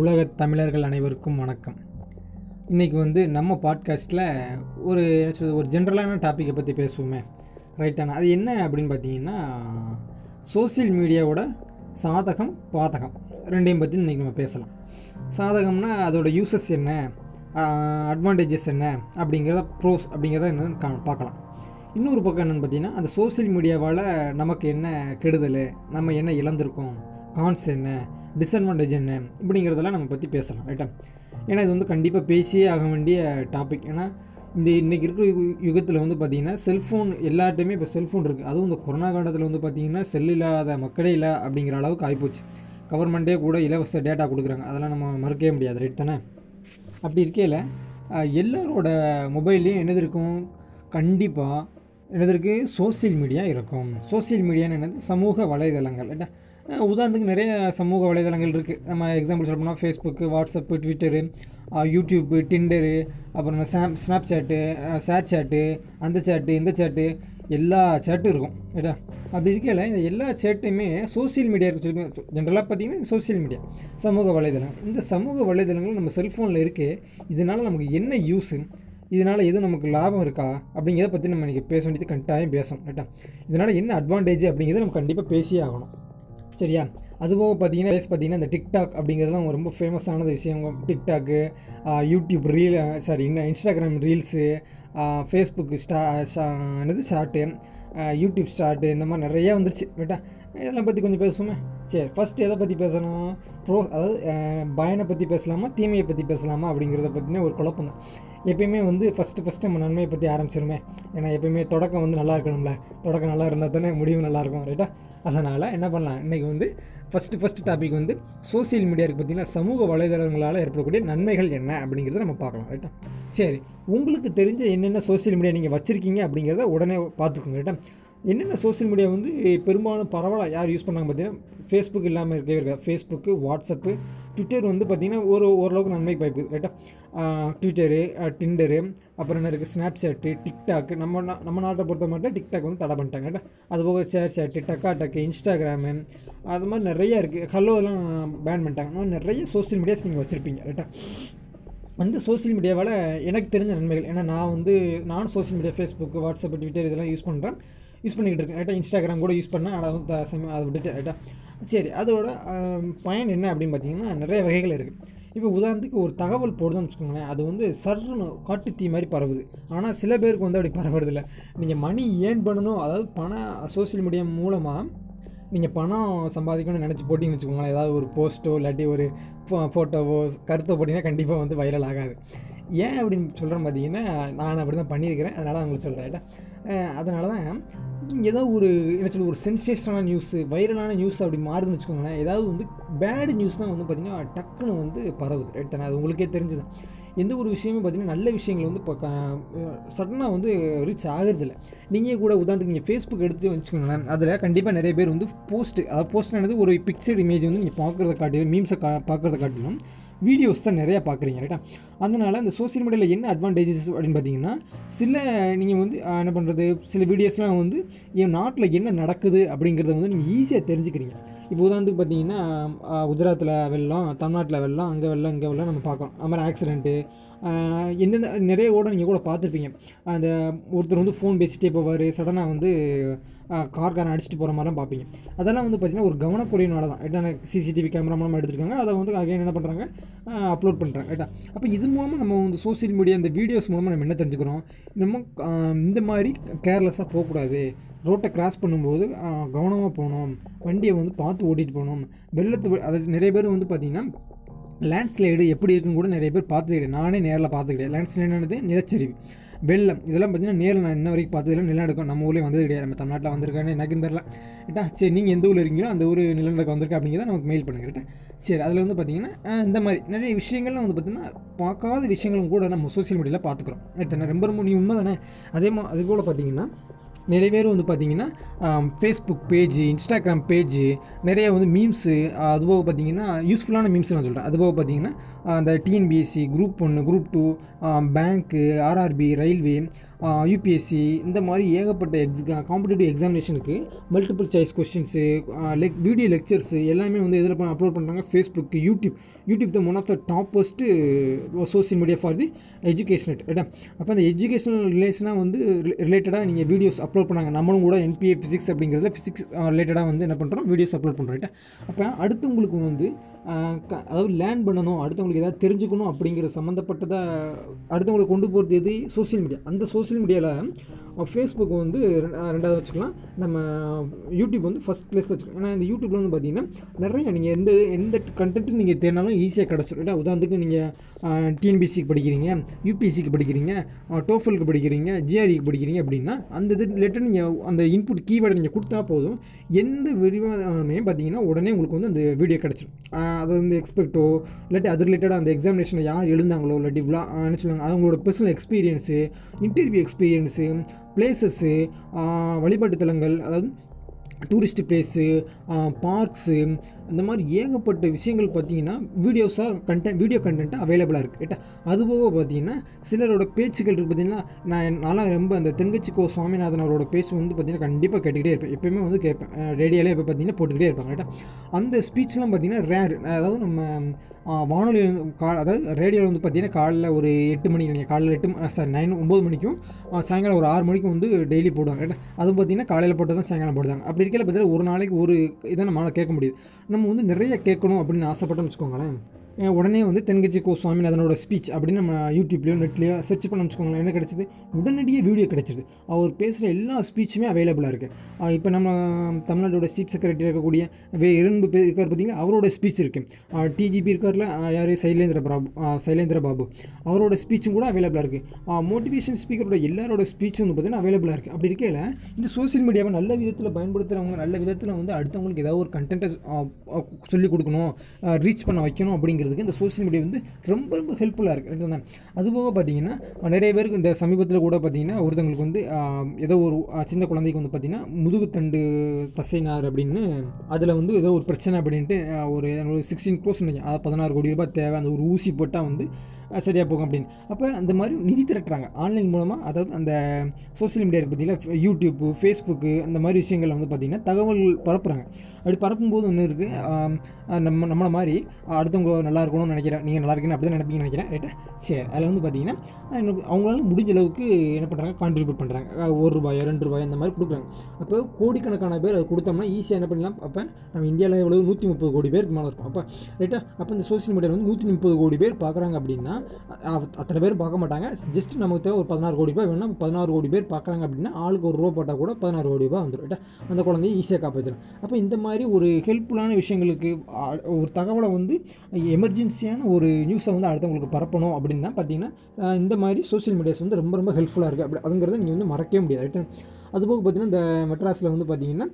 உலகத் தமிழர்கள் அனைவருக்கும் வணக்கம். இன்றைக்கி வந்து நம்ம பாட்காஸ்ட்டில் ஒரு ஜென்ரலான டாப்பிக்கை பற்றி பேசுவோமே, ரைட்டான. அது என்ன அப்படின்னு பார்த்தீங்கன்னா, சோசியல் மீடியாவோட சாதகம் பாதகம் ரெண்டையும் பற்றி இன்றைக்கி நம்ம பேசலாம். சாதகம்னா அதோடய யூசஸ் என்ன, அட்வான்டேஜஸ் என்ன அப்படிங்கிறத, ப்ரோஸ் அப்படிங்கிறத என்னன்னு பார்க்கலாம். இன்னொரு பக்கம் என்னென்னு பார்த்தீங்கன்னா, அந்த சோசியல் மீடியாவால் நமக்கு என்ன கெடுதல், நம்ம என்ன இழந்திருக்கோம், கான்ஸ் என்ன, டிஸ்அட்வான்டேஜ் என்ன இப்படிங்கிறதெல்லாம் நம்ம பற்றி பேசலாம், ரைட்டா. ஏன்னா இது வந்து கண்டிப்பாக பேசியே ஆக வேண்டிய டாபிக். ஏன்னா இன்றைக்கி இருக்கிற யுகத்தில் வந்து பார்த்திங்கன்னா செல்ஃபோன் எல்லார்ட்டையுமே இப்போ செல்ஃபோன் இருக்குது. அதுவும் இந்த கொரோனா காலத்தில் வந்து பார்த்திங்கன்னா செல் இல்லாத மக்களே இல்லை அப்படிங்கிற அளவுக்கு ஆகிப்போச்சு. கவர்மெண்ட்டே கூட இலவச டேட்டா கொடுக்குறாங்க, அதெல்லாம் நம்ம மறுக்கவே முடியாது, ரைட் தானே. அப்படி இருக்கையில் எல்லாரோட மொபைல்லையும் என்னது இருக்கும், கண்டிப்பாக என்னது இருக்குது, சோசியல் மீடியா இருக்கும். சோசியல் மீடியான்னு என்னது, சமூக வலைதளங்கள், ரைட்டா. உதாரணத்துக்கு நிறைய சமூக வலைதளங்கள் இருக்குது. நம்ம எக்ஸாம்பிள் சொல்ல போனால் Facebook, WhatsApp, Twitter, YouTube, Tinder, அப்புறம் ஸ்னாப்சாட்டு, ஷேர் சாட்டு, அந்த சாட்டு, இந்த சாட்டு, எல்லா சேட்டும் இருக்கும், ரைட்டா. அப்படி இருக்கையில் இந்த எல்லா சேட்டுமே சோசியல் மீடியா இருக்குது. ஜென்ரலாக பார்த்திங்கன்னா சோசியல் மீடியா, சமூக வலைதளம். இந்த சமூக வலைதளங்கள் நம்ம செல்ஃபோனில் இருக்குது. இதனால் நமக்கு என்ன யூஸு, இதனால் எதுவும் நமக்கு லாபம் இருக்கா அப்படிங்கிறத பற்றி நம்ம இன்றைக்கி பேச வேண்டியது கட்டாயம் பேசணும், ரைட்டா. இதனால் என்ன அட்வான்டேஜ் அப்படிங்கிறது நம்ம கண்டிப்பாக பேசியே ஆகணும், சரியா. அதுபோக பார்த்திங்கன்னா இந்த டிக்டாக் அப்படிங்கிறதுலாம் ரொம்ப ஃபேமஸானது விஷயம். TikTok, YouTube reel, Instagram reels, Facebook short, YouTube short, இந்த மாதிரி நிறையா வந்துருச்சு, ரைட்டா. இதெல்லாம் பற்றி கொஞ்சம் பேசுவோமே. சரி, ஃபஸ்ட்டு எதை பற்றி பேசணும், அதாவது பயனை பற்றி பேசலாமா, தீமையை பற்றி பேசலாமா அப்படிங்கிறத பற்றின ஒரு குழப்பம் தான். எப்பயுமே வந்து ஃபஸ்ட்டு நம்ம நன்மையை பற்றி ஆரம்பிச்சிருமே. ஏன்னா எப்பயுமே தொடக்கம் வந்து நல்லா இருக்கணும்ல, தொடக்கம் நல்லா இருந்தால் தானே முடிவு நல்லாயிருக்கும், ரைட்டா. அதனால் என்ன பண்ணலாம், இன்றைக்கி வந்து ஃபஸ்ட்டு டாபிக் வந்து சோசியல் மீடியாவுக்கு பார்த்திங்கன்னா சமூக வலைதளங்களால் ஏற்படக்கூடிய நன்மைகள் என்ன அப்படிங்கிறத நம்ம பார்க்கலாம், ரைட்டா. சரி, உங்களுக்கு தெரிஞ்ச என்னென்ன சோசியல் மீடியா நீங்கள் வச்சுருக்கீங்க அப்படிங்கிறத உடனே பார்த்துக்கோங்க, ரைட்டா. என்னென்ன சோசியல் மீடியா வந்து பெரும்பாலும் பரவலாக யார் யூஸ் பண்ணாங்க பார்த்தீங்கன்னா, ஃபேஸ்புக் இல்லாமல் இருக்கவே இருக்காது. ஃபேஸ்புக்கு, வாட்ஸ்அப்பு, ட்விட்டர் வந்து பார்த்திங்கன்னா ஓரளவுக்கு நன்மைக்கு பயப்புது, ரைட்டாக. ட்விட்டரு, டிண்டரு, அப்புறம் என்ன இருக்குது, ஸ்னாப்சாட்டு, டிக்டாக்கு. நம்ம நாட்டை பொறுத்த மட்டும் டிக்டாக் வந்து தடை பண்ணிட்டாங்க, ரைட்டா. அதுபோக ஷேர் சாட்டு, டக்காடக்கு, இன்ஸ்டாகிராமு, அது மாதிரி நிறையா இருக்குது. ஹலோ எல்லாம் பேன் பண்ணிட்டாங்க. அது மாதிரி நிறைய சோசியல் மீடியாஸ் நீங்கள் வச்சுருப்பீங்க, ரைட்டா. அந்த சோசியல் மீடியாவால் எனக்கு தெரிஞ்ச நன்மைகள், ஏன்னா நான் social media Facebook, WhatsApp, Twitter இதெல்லாம் யூஸ் பண்ணிக்கிட்டு இருக்கேன், ரைட்டா. இன்ஸ்டாகிராம் கூட யூஸ் பண்ணேன், அதை விட்டுட்டு, ரைட்டா. சரி, அதோட பயன் என்ன அப்படின்னு பார்த்தீங்கன்னா நிறைய வகைகள் இருக்குது. இப்போ உதாரணத்துக்கு ஒரு தகவல் போடுதுன்னு வச்சுக்கோங்களேன், அது வந்து சர்ன்னு காட்டுத்தீ மாதிரி பரவுது. ஆனால் சில பேருக்கு வந்து அப்படி பரவுறதில்ல. நீங்கள் மணி ஏர்ன் பண்ணணும், அதாவது பணம் சோசியல் மீடியா மூலமாக நீங்கள் பணம் சம்பாதிக்கணும்னு நினச்சி போட்டிங்கன்னு வச்சுக்கோங்களேன், ஏதாவது ஒரு போஸ்ட்டோ இல்லாட்டி ஒரு ஃபோட்டோவோ கருத்தோ போட்டிங்கன்னா கண்டிப்பாக வந்து வைரல் ஆகாது. ஏன் அப்படின்னு சொல்கிறேன் பார்த்தீங்கன்னா, நான் அப்படி தான் பண்ணியிருக்கிறேன், அதனால் உங்களுக்கு சொல்கிறேன், ரைட்டா. அதனால தான் ஏதோ ஒரு சென்சேஷனான நியூஸு, வைரலான நியூஸ் அப்படி மாறுதுன்னு வச்சுக்கோங்களேன், ஏதாவது வந்து பேடு நியூஸ் தான் வந்து பார்த்திங்கன்னா டக்குன்னு வந்து பரவுது, ரைட் தானே. அது உங்களுக்கே தெரிஞ்சுதான். எந்த ஒரு விஷயமும் பார்த்திங்கன்னா நல்ல விஷயங்கள் வந்து சடனாக வந்து ரீச் ஆகுறதில்ல. நீங்கள் கூட உதாரணத்துக்கு நீங்கள் ஃபேஸ்புக் எடுத்து வச்சுக்கோங்களேன், அதில் கண்டிப்பாக நிறைய பேர் வந்து போஸ்ட்டு, அதாவது போஸ்ட்னானது ஒரு பிக்சர் இமேஜ் வந்து நீங்கள் பார்க்குறத காட்டிலும், மீம்ஸை பார்க்குறத காட்டிலும் வீடியோஸ் தான் நிறையா பார்க்குறீங்க, ரைட்டா. அதனால் இந்த சோசியல் மீடியாவில் என்ன அட்வான்டேஜஸ் அப்படின்னு பார்த்தீங்கன்னா, சில நீங்கள் வந்து என்ன பண்ணுறது, சில வீடியோஸ்லாம் வந்து என் நாட்டில் என்ன நடக்குது அப்படிங்கிறத வந்து நீங்கள் ஈஸியாக தெரிஞ்சுக்கிறீங்க. இப்போ உதாரணத்துக்கு பார்த்தீங்கன்னா குஜராத்தில் வெள்ளம், தமிழ்நாட்டில் வெள்ளம், அங்கே வெள்ளம், இங்கே வெள்ளம் நம்ம பார்க்கலாம். அது மாதிரி ஆக்சிடென்ட்டு எந்தெந்த நிறைய கூட நீங்கள் கூட பார்த்துருப்பீங்க. அந்த ஒருத்தர் வந்து ஃபோன் பேசிகிட்டே போவார், சடனாக வந்து காரன் அடிச்சுட்டு போகிற மாதிரிலாம் பார்ப்பீங்க. அதெல்லாம் வந்து பார்த்திங்கன்னா ஒரு கவனக்குறையினால தான், ரைட்டா. சிசிடிவி கேமரா மூலமாக எடுத்துருக்காங்க, அதை வந்து அகைன் என்ன பண்ணுறாங்க, அப்லோட் பண்ணுறாங்க, ரைட்டா. அப்போ இது மூலமாக நம்ம வந்து சோசியல் மீடியா, இந்த வீடியோஸ் மூலமாக நம்ம என்ன தெரிஞ்சுக்கிறோம், நம்ம இந்த மாதிரி கேர்லெஸ்ஸாக போகக்கூடாது, ரோட்டை கிராஸ் பண்ணும்போது கவனமாக போகணும், வண்டியை வந்து பார்த்து ஓட்டிகிட்டு போகணும், வெள்ளத்து அதாவது நிறைய பேர் வந்து பார்த்திங்கன்னா லேண்ட்ஸ்லைடு எப்படி இருக்குன்னு கூட நிறைய பேர் பார்த்துக்கிட்டேன், நானே நேரில் பார்த்துக்கிட்டேன். லேண்ட்ஸ்லைடுன்றது நிலச்சரிவு, வெள்ளம், இதெல்லாம் பார்த்திங்கன்னா நேரில் நான் இன்ன வரைக்கும் பார்த்ததில்ல. நிலநடுக்கம் நம்ம ஊரில் வந்தது கிடையாது, நம்ம தமிழ்நாட்டில் வந்திருக்கானே எனக்கும் தெரில, ரைட்டா. சரி, நீங்கள் எந்த ஊரில் இருக்கீங்களோ அந்த ஊர் நிலநடுக்கம் வந்திருக்கா அப்படிங்கிறத நமக்கு மெயில் பண்ணுங்க, ரைட்டா. சரி, அதில் வந்து பார்த்திங்கன்னா இந்த மாதிரி நிறைய விஷயங்கள்லாம் வந்து பார்த்திங்கன்னா பார்க்காத விஷயங்களும் கூட நம்ம சோசியல் மீடியாவில் பார்த்துக்குறோம், ரைட்டா. ரொம்ப ரொம்ப நீ உண்மை தானே. அதுபோல் பார்த்திங்கன்னா நிறைய பேர் வந்து பார்த்திங்கன்னா ஃபேஸ்புக் பேஜ், இன்ஸ்டாகிராம் பேஜ், நிறைய வந்து மீம்ஸு, அதுபோக பார்த்திங்கன்னா யூஸ்ஃபுல்லான மீம்ஸ் நான் சொல்கிறேன். அதுபோக பார்த்திங்கன்னா அந்த TNPSC, group 1, group 2, bank, RRB, railway, UPSC இந்த மாதிரி ஏகப்பட்ட காம்படிட்டிவ் எக்ஸாமினேஷனுக்கு multiple choice questions video lectures எல்லாமே வந்து இதில் அப்லோட் பண்ணுறாங்க. Facebook, YouTube the one of the toppest social media for the educational. ரைட்டா, அப்போ அந்த எஜுகேஷனல் ரிலேஷனாக வந்து ரிலேட்டடாக நீங்கள் வீடியோஸ் அப்லோட் பண்ணாங்க. நம்மளும் கூட என்பிஏ ஃபிசிக்ஸ் அப்படிங்கிறதுல ஃபிசிக்ஸ் ரிலேட்டடாக வந்து என்ன பண்ணுறோம், வீடியோஸ் அப்லோட் பண்ணுறோம். ரைட்டா, அப்போ அடுத்தவங்களுக்கு வந்து அதாவது லேர்ன் பண்ணணும், அடுத்தவங்களுக்கு ஏதாவது தெரிஞ்சுக்கணும் அப்படிங்கிற சம்மந்தப்பட்டதாக அடுத்தவங்களுக்கு கொண்டு போகிறது எது, சோசியல் மீடியா. அந்த சோசியல் மீடியாவில் ஃபேஸ்புக் வந்து ரெண்டாவது வச்சுக்கலாம், நம்ம யூடியூப் வந்து ஃபஸ்ட் ப்ளேஸில் வச்சுக்கலாம். ஏன்னா இந்த யூடியூப்பில் வந்து பார்த்திங்கன்னா நிறைய நீங்கள் எந்த எந்த கண்டென்ட்டு நீங்கள் தேடினாலும் ஈஸியாக கிடச்சிடும். ஏன்னா உதாரணத்துக்கு நீங்கள் டிஎன்பிஎஸ்சிக்கு படிக்கிறீங்க, யூபிஎஸ்சிக்கு படிக்கிறீங்க, டோஃபலுக்கு படிக்கிறீங்க, ஜிஆர்இக்கு படிக்கிறீங்க அப்படின்னா அந்த இது ரிலேட்டட் நீங்கள் அந்த இன்புட் கீவேர்டு நீங்கள் கொடுத்தா போதும், எந்த விரிவானமே பார்த்திங்கன்னா உடனே உங்களுக்கு வந்து அந்த வீடியோ கிடச்சிடும். அது வந்து எக்ஸ்பெக்டோ இல்லாட்டி அது ரிலேட்டடாக அந்த எக்ஸாமினேஷனை யார் எழுந்தாங்களோ இல்லாட்டி இவ்வளோ சொல்லுவாங்க, அவங்களோட personal experience, interview experience, places, வழிபாட்டு தலங்கள், அதாவது டூரிஸ்ட் பிளேஸு, பார்க்ஸு, இந்த மாதிரி ஏகப்பட்ட விஷயங்கள் பார்த்திங்கன்னா வீடியோஸாக வீடியோ கண்டென்ட்டாக அவைலபிளாக இருக்குது. ரைட்டா, அதுபோக பார்த்திங்கன்னா சிலரோட பேச்சுக்கள் இருக்குது. பார்த்திங்கன்னா நான்லாம் ரொம்ப அந்த தெங்கச்சிக்கோ சுவாமிநாதன் அவரோட பேச்சு வந்து பார்த்திங்கன்னா கண்டிப்பாக கேட்டுக்கிட்டே இருப்பேன், எப்போயுமே வந்து கேட்பேன். ரேடியோவில் எப்போ பார்த்திங்கன்னா போட்டுக்கிட்டே இருப்பாங்க. ரைட்டா, அந்த ஸ்பீச்லாம் பார்த்திங்கன்னா ரேர், அதாவது நம்ம வானொலி அதாவது ரேடியோவில் வந்து பார்த்திங்கன்னா காலையில் ஒரு 8 மணிக்கு நீங்கள் காலையில் 9 மணிக்கும் சாயங்காலம் ஒரு 6 மணிக்கும் வந்து டெய்லி போடுவாங்க. ரைட்டா, அதுவும் பார்த்திங்கன்னா காலையில் போட்டால் தான் சாயங்காலம் போடுவாங்க. அப்படி இருக்கையில் பார்த்திங்கன்னா ஒரு நாளைக்கு ஒரு இதை நம்மளால் கேட்க முடியுது. நம்ம வந்து நிறைய கேட்கணும் அப்படின்னு ஆசைப்பட்டோம்னு வச்சுக்கோங்களேன், உடனே வந்து தென்கட்சிக்கோ சுவாமிநாதனோட ஸ்பீச் அப்படின்னு நம்ம யூடியூப்லேயோ நெட்லேயோ சர்ச் பண்ண வச்சுக்கோங்களேன், என்ன கிடச்சிது, உடனடியே வீடியோ கிடச்சிது. அவர் பேசுகிற எல்லா ஸ்பீச்சுமே அவைலபிளாக இருக்குது. இப்போ நம்ம தமிழ்நாட்டோட சீஃப் செக்ரட்டரி இருக்கக்கூடிய இரண்டு பேர் இருக்கார் பார்த்திங்கன்னா, அவரோட ஸ்பீச் இருக்குது. டிஜிபி இருக்கார்ல யார், சைலேந்திர பாபு அவரோட ஸ்பீச்சும் கூட அவைலபிளாக இருக்குது. மோட்டிவேஷன் ஸ்பீக்கரோட எல்லாரோட ஸ்பீச்சும் வந்து பார்த்திங்கன்னா அவைலபிளாக இருக்குது. அப்படி இருக்கையில் இந்த சோசியல் மீடியாவை நல்ல விதத்தில் பயன்படுத்துகிறவங்க நல்ல விதத்தில் வந்து அடுத்தவங்களுக்கு ஏதாவது ஒரு கண்டென்ட்டை சொல்லிக் கொடுக்கணும், ரீச் பண்ண வைக்கணும் அப்படிங்கிறது இந்த சோசியல் மீடியா வந்து ரொம்ப ரொம்ப ஹெல்ப்ஃபுல்லாக இருக்குது. அதுபோக பார்த்தீங்கன்னா நிறைய பேருக்கு இந்த சமீபத்தில் கூட பார்த்தீங்கன்னா ஒருத்தங்களுக்கு வந்து ஏதோ ஒரு சின்ன குழந்தைக்கு வந்து பார்த்தீங்கன்னா முதுகுத்தண்டு தசைனார் அப்படின்னு அதில் வந்து ஏதோ ஒரு பிரச்சனை அப்படின்ட்டு ஒரு 16 crores நினைக்கிறேன், அதாவது 16 கோடி ரூபாய் தேவை, அந்த ஒரு ஊசி போட்டால் வந்து சரியாக போகும் அப்படின்னு. அப்போ அந்த மாதிரி நிதி திரட்டுறாங்க ஆன்லைன் மூலமாக. அதாவது அந்த சோசியல் மீடியாவுக்கு பார்த்திங்கன்னா யூடியூப்பு, ஃபேஸ்புக்கு அந்த மாதிரி விஷயங்களில் வந்து பார்த்திங்கன்னா தகவல் பரப்புகிறாங்க. அப்படி பரப்பும்போது ஒன்று இருக்குது, நம்மளை மாதிரி அடுத்தவங்க நல்லா இருக்கணும்னு நினைக்கிறேன், நீங்கள் நல்லா இருக்கீங்கன்னு அப்படி தான் நினைப்பீங்கன்னு நினைக்கிறேன். ரைட்டா, சரி, அதில் வந்து பார்த்திங்கன்னா அவங்களால முடிஞ்ச அளவுக்கு என்ன பண்ணுறாங்க, கான்ட்ரிபியூட் பண்ணுறாங்க, 1 ரூபாய் 2 ரூபாய் இந்த மாதிரி கொடுக்குறாங்க. அப்போ கோடிக்கணக்கான பேர் அது கொடுத்தோம்னா ஈஸியாக என்ன பண்ணலாம். அப்போ நம்ம இந்தியாவில் எவ்வளோ 130 கோடி பேருக்கு மேலே இருக்கும். அப்போ ரைட்டா, அப்போ இந்த சோசியல் மீடியாவில் வந்து 130 கோடி பேர் பார்க்குறாங்க அப்படின்னா அத்தனை பேரும் பார்க்க மாட்டாங்க. ஜஸ்ட் நமக்கு தேவை ஒரு 16 கோடி ரூபாய் வேணும். 16 கோடி பேர் பார்க்குறாங்க அப்படின்னா ஆளுக்கு 1 ரூபா போட்டால் கூட 16 கோடி ரூபாய் வந்துடும். ரைட்டா, அந்த குழந்தையை ஈஸியாக காப்பாற்றலாம். அப்போ இந்த மாதிரி ஒரு ஹெல்ப்ஃபுல்லான விஷயங்களுக்கு ஒரு தகவலை வந்து எமர்ஜென்சியான ஒரு நியூஸை வந்து அடுத்தவங்களுக்கு பரப்பணும் அப்படின்னா பார்த்திங்கன்னா இந்த மாதிரி சோசியல் மீடியாஸ் வந்து ரொம்ப ரொம்ப ஹெல்ப்ஃபுல்லாக இருக்குது. அப்படி அதுங்கிறத நீங்கள் வந்து மறக்கவே முடியாது. ரைட்டா, அதுபோக பார்த்திங்கன்னா இந்த மெட்ராஸில் வந்து பார்த்திங்கன்னா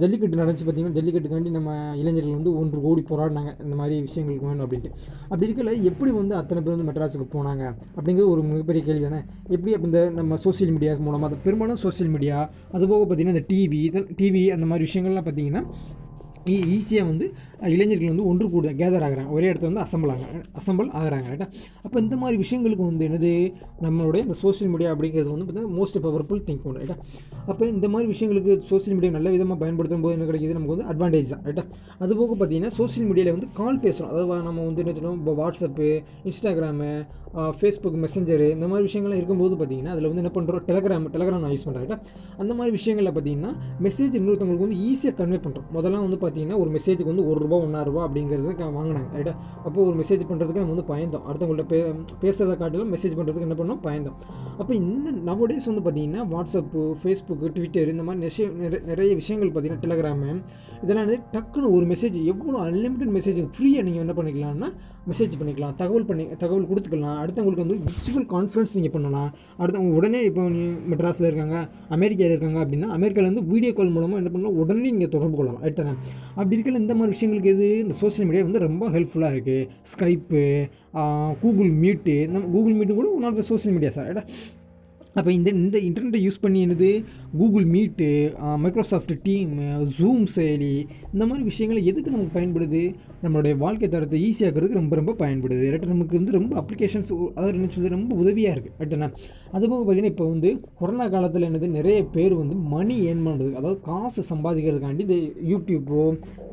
ஜல்லிக்கட்டு நடந்துச்சு. பார்த்திங்கன்னா ஜல்லிக்கட்டுக்காண்டி நம்ம இளைஞர்கள் வந்து 1 கோடி போராடினாங்க இந்த மாதிரி விஷயங்களுக்கு வேணும் அப்படின்ட்டு. அப்படி இருக்கல எப்படி வந்து அத்தனை பேர் வந்து மெட்ராஸுக்கு போனாங்க அப்படிங்கிறது ஒரு மிகப்பெரிய கேள்வி தானே. எப்படி அப்போ இந்த நம்ம சோசியல் மீடியா மூலமாக, அது பெரும்பாலும் சோசியல் மீடியா, அதுபோக பார்த்திங்கன்னா இந்த டிவி அந்த மாதிரி விஷயங்கள்லாம் பார்த்திங்கன்னா ஈஸியாக வந்து இளைஞர்கள் வந்து ஒன்று கூட கேதர் ஆகிறாங்க, ஒரே இடத்துல வந்து அசம்பிள் ஆகிறாங்க. ரைட்டா, அப்போ இந்த மாதிரி விஷயங்களுக்கு வந்து என்னது நம்மளுடைய இந்த சோசியல் மீடியா அப்படிங்கிறது வந்து பார்த்திங்கன்னா மோஸ்ட் பவர்ஃபுல் திங்க் ஒன்று. ரைட்டா, அப்போ இந்த மாதிரி விஷயங்களுக்கு சோசியல் மீடியா நல்ல விதமாக பயன்படுத்தும் போது என்ன கிடைக்கிது, நமக்கு வந்து அட்வான்டேஜ் தான். ரைட்டா, அதுபோக பார்த்திங்கன்னா சோசியல் மீடியாவில் வந்து கால் பேசுகிறோம். அதாவது நம்ம வந்து என்ன சொல்லுவோம், இப்போ வாட்ஸ்அப்பு, இன்ஸ்டாகிராமு, ஃபேஸ்புக் மெசஞ்சரு இந்த மாதிரி விஷயங்கள்லாம் இருக்கும்போது பார்த்திங்கன்னா அதில் வந்து என்ன பண்ணுறோம், டெலகிராம் நான் யூஸ் பண்ணுறேன். ரைட்டா, அந்த மாதிரி விஷயங்களில் பார்த்திங்கன்னா மெசேஜ் இன்னொருத்தவங்களுக்கு வந்து ஈஸியாக கன்வே பண்ணுறோம். முதல்லாம் வந்து பார்த்திங்கன்னா ஒரு மெசேஜுக்கு வந்து 1 ரூபா 1.5 ரூபா அப்படிங்கிறது வாங்கினாங்க. ரைட்டா, அப்போ ஒரு மெசேஜ் பண்ணுறதுக்கு நம்ம வந்து பயந்தோம், அடுத்தவங்கள்ட்ட பேசுகிறத காட்டிலும் மெசேஜ் பண்ணுறதுக்கு என்ன பண்ணோம், பயந்தோம். அப்போ இந்த நவடேஸ் வந்து பார்த்திங்கன்னா வாட்ஸ்அப்பு, ஃபேஸ்புக்கு, ட்விட்டர் இந்த மாதிரி நிறைய விஷயங்கள் பார்த்திங்கன்னா டெலகிராமு இதெல்லாம் வந்து டக்குன்னு ஒரு மெசேஜ் எவ்வளோ அன்லிமிட்டட் மெசேஜ் ஃப்ரீயாக நீங்கள் என்ன பண்ணிக்கலாம்னா மெசேஜ் பண்ணிக்கலாம், தகவல் கொடுத்துக்கலாம். அடுத்தவங்களுக்கு வந்து விர்ச்சுவல் கான்ஃபரன்ஸ் நீங்கள் பண்ணலாம். அடுத்தவங்க உடனே இப்போ மெட்ராஸில் இருக்காங்க, அமெரிக்காவில் இருக்காங்க அப்படின்னா அமெரிக்காவிலேருந்து வீடியோ கால் மூலமாக என்ன பண்ணலாம், உடனே நீங்கள் தொடர்பு கொள்ளலாம். எடுத்துங்க, அப்படி இருக்கல இந்த மாதிரி விஷயங்களுக்கு எது இந்த சோசியல் மீடியா வந்து ரொம்ப ஹெல்ப்ஃபுல்லாக இருக்குது. ஸ்கைப்பு, கூகுள் மீட்டு, நம்ம கூகுள் மீட்டு கூட one of the social media sir. அப்போ இந்த இன்டர்நெட்டை யூஸ் பண்ணி என்னது Google meet, Microsoft team, zoom செயலி, இந்த மாதிரி விஷயங்கள் எதுக்கு நமக்கு பயன்படுது? நம்மளுடைய வாழ்க்கை தரத்தை ஈஸியாகிறதுக்கு ரொம்ப ரொம்ப பயன்படுது. ரைட்டு, நமக்கு வந்து ரொம்ப அப்ளிகேஷன்ஸ் அதாவது என்ன சொல்லுது ரொம்ப உதவியாக இருக்குது. ரைட்டுண்ணா, அதுபோக பார்த்திங்கன்னா இப்போ வந்து கொரோனா காலத்தில் என்னது நிறைய பேர் வந்து மணி ஏர்ன் பண்ணுறது, அதாவது காசு சம்பாதிக்கிறதுக்காண்டி இந்த யூடியூப்போ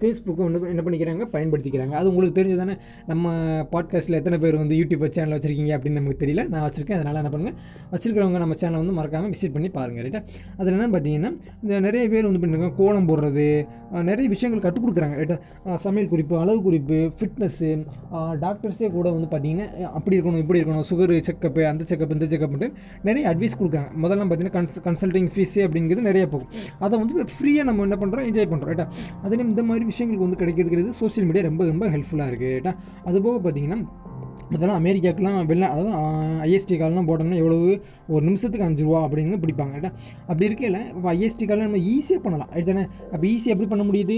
ஃபேஸ்புக்கோ என்ன பண்ணிக்கிறாங்க பயன்படுத்திக்கிறாங்க. அது உங்களுக்கு தெரிஞ்சது தானே. நம்ம பாட்காஸ்ட்டில் எத்தனை பேர் வந்து யூடியூப் சேனல் வச்சுருக்கீங்க அப்படின்னு நமக்கு தெரியல. நான் வச்சுருக்கேன். அதனால் என்ன பண்ணுங்கள், வச்சுருக்கிறவங்க நம்ம சேனலை வந்து மறக்காமல் விசிட் பண்ணி பாருங்கள். ரைட்டா, அதில் என்னென்னு பார்த்தீங்கன்னா இந்த நிறைய பேர் வந்து பண்ணிருக்காங்க, கோலம் போடுறது, நிறைய விஷயங்கள் கற்றுக் கொடுக்குறாங்க. ரைட்டா, சமையல் குறிப்பு, அளவு குறிப்பு, ஃபிட்னஸ்ஸு, டாக்டர்ஸே கூட வந்து பார்த்திங்கன்னா அப்படி இருக்கணும் இப்படி இருக்கணும், சுகரு செக்கப்பு, அந்த செக்கப் இந்த செக்கப்ட்டு நிறைய அட்வைஸ் கொடுக்குறாங்க. முதல்ல பார்த்திங்கன்னா கன்சல்டிங் ஃபீஸு அப்படிங்கிறது நிறைய போகும். அதை வந்து ஃப்ரீயாக நம்ம என்ன பண்ணுறோம், என்ஜாய் பண்ணுறோம். ரைட்டா, அதுலேயும் இந்த மாதிரி விஷயங்களுக்கு வந்து கிடைக்கிறதுக்கு சோஷியல் மீடியா ரொம்ப ரொம்ப ஹெல்ப்ஃபுல்லாக இருக்குது. ரைட்டா, அதுபோக பார்த்திங்கன்னா அதெல்லாம் அமெரிக்காவுக்குலாம் வெளில அதாவது ஐஎஸ்டி கார்டெலாம் போட்டோம்னா எவ்வளவு ஒரு நிமிஷத்துக்கு 5 ரூபா அப்படின்னு பிடிப்பாங்க. ரைட்டா, அப்படி இருக்கையில் இப்போ ஐஎஸ்டி கார்டில் நம்ம ஈஸியாக பண்ணலாம். ரைட்டானே, அப்போ ஈஸியாக எப்படி பண்ண முடியுது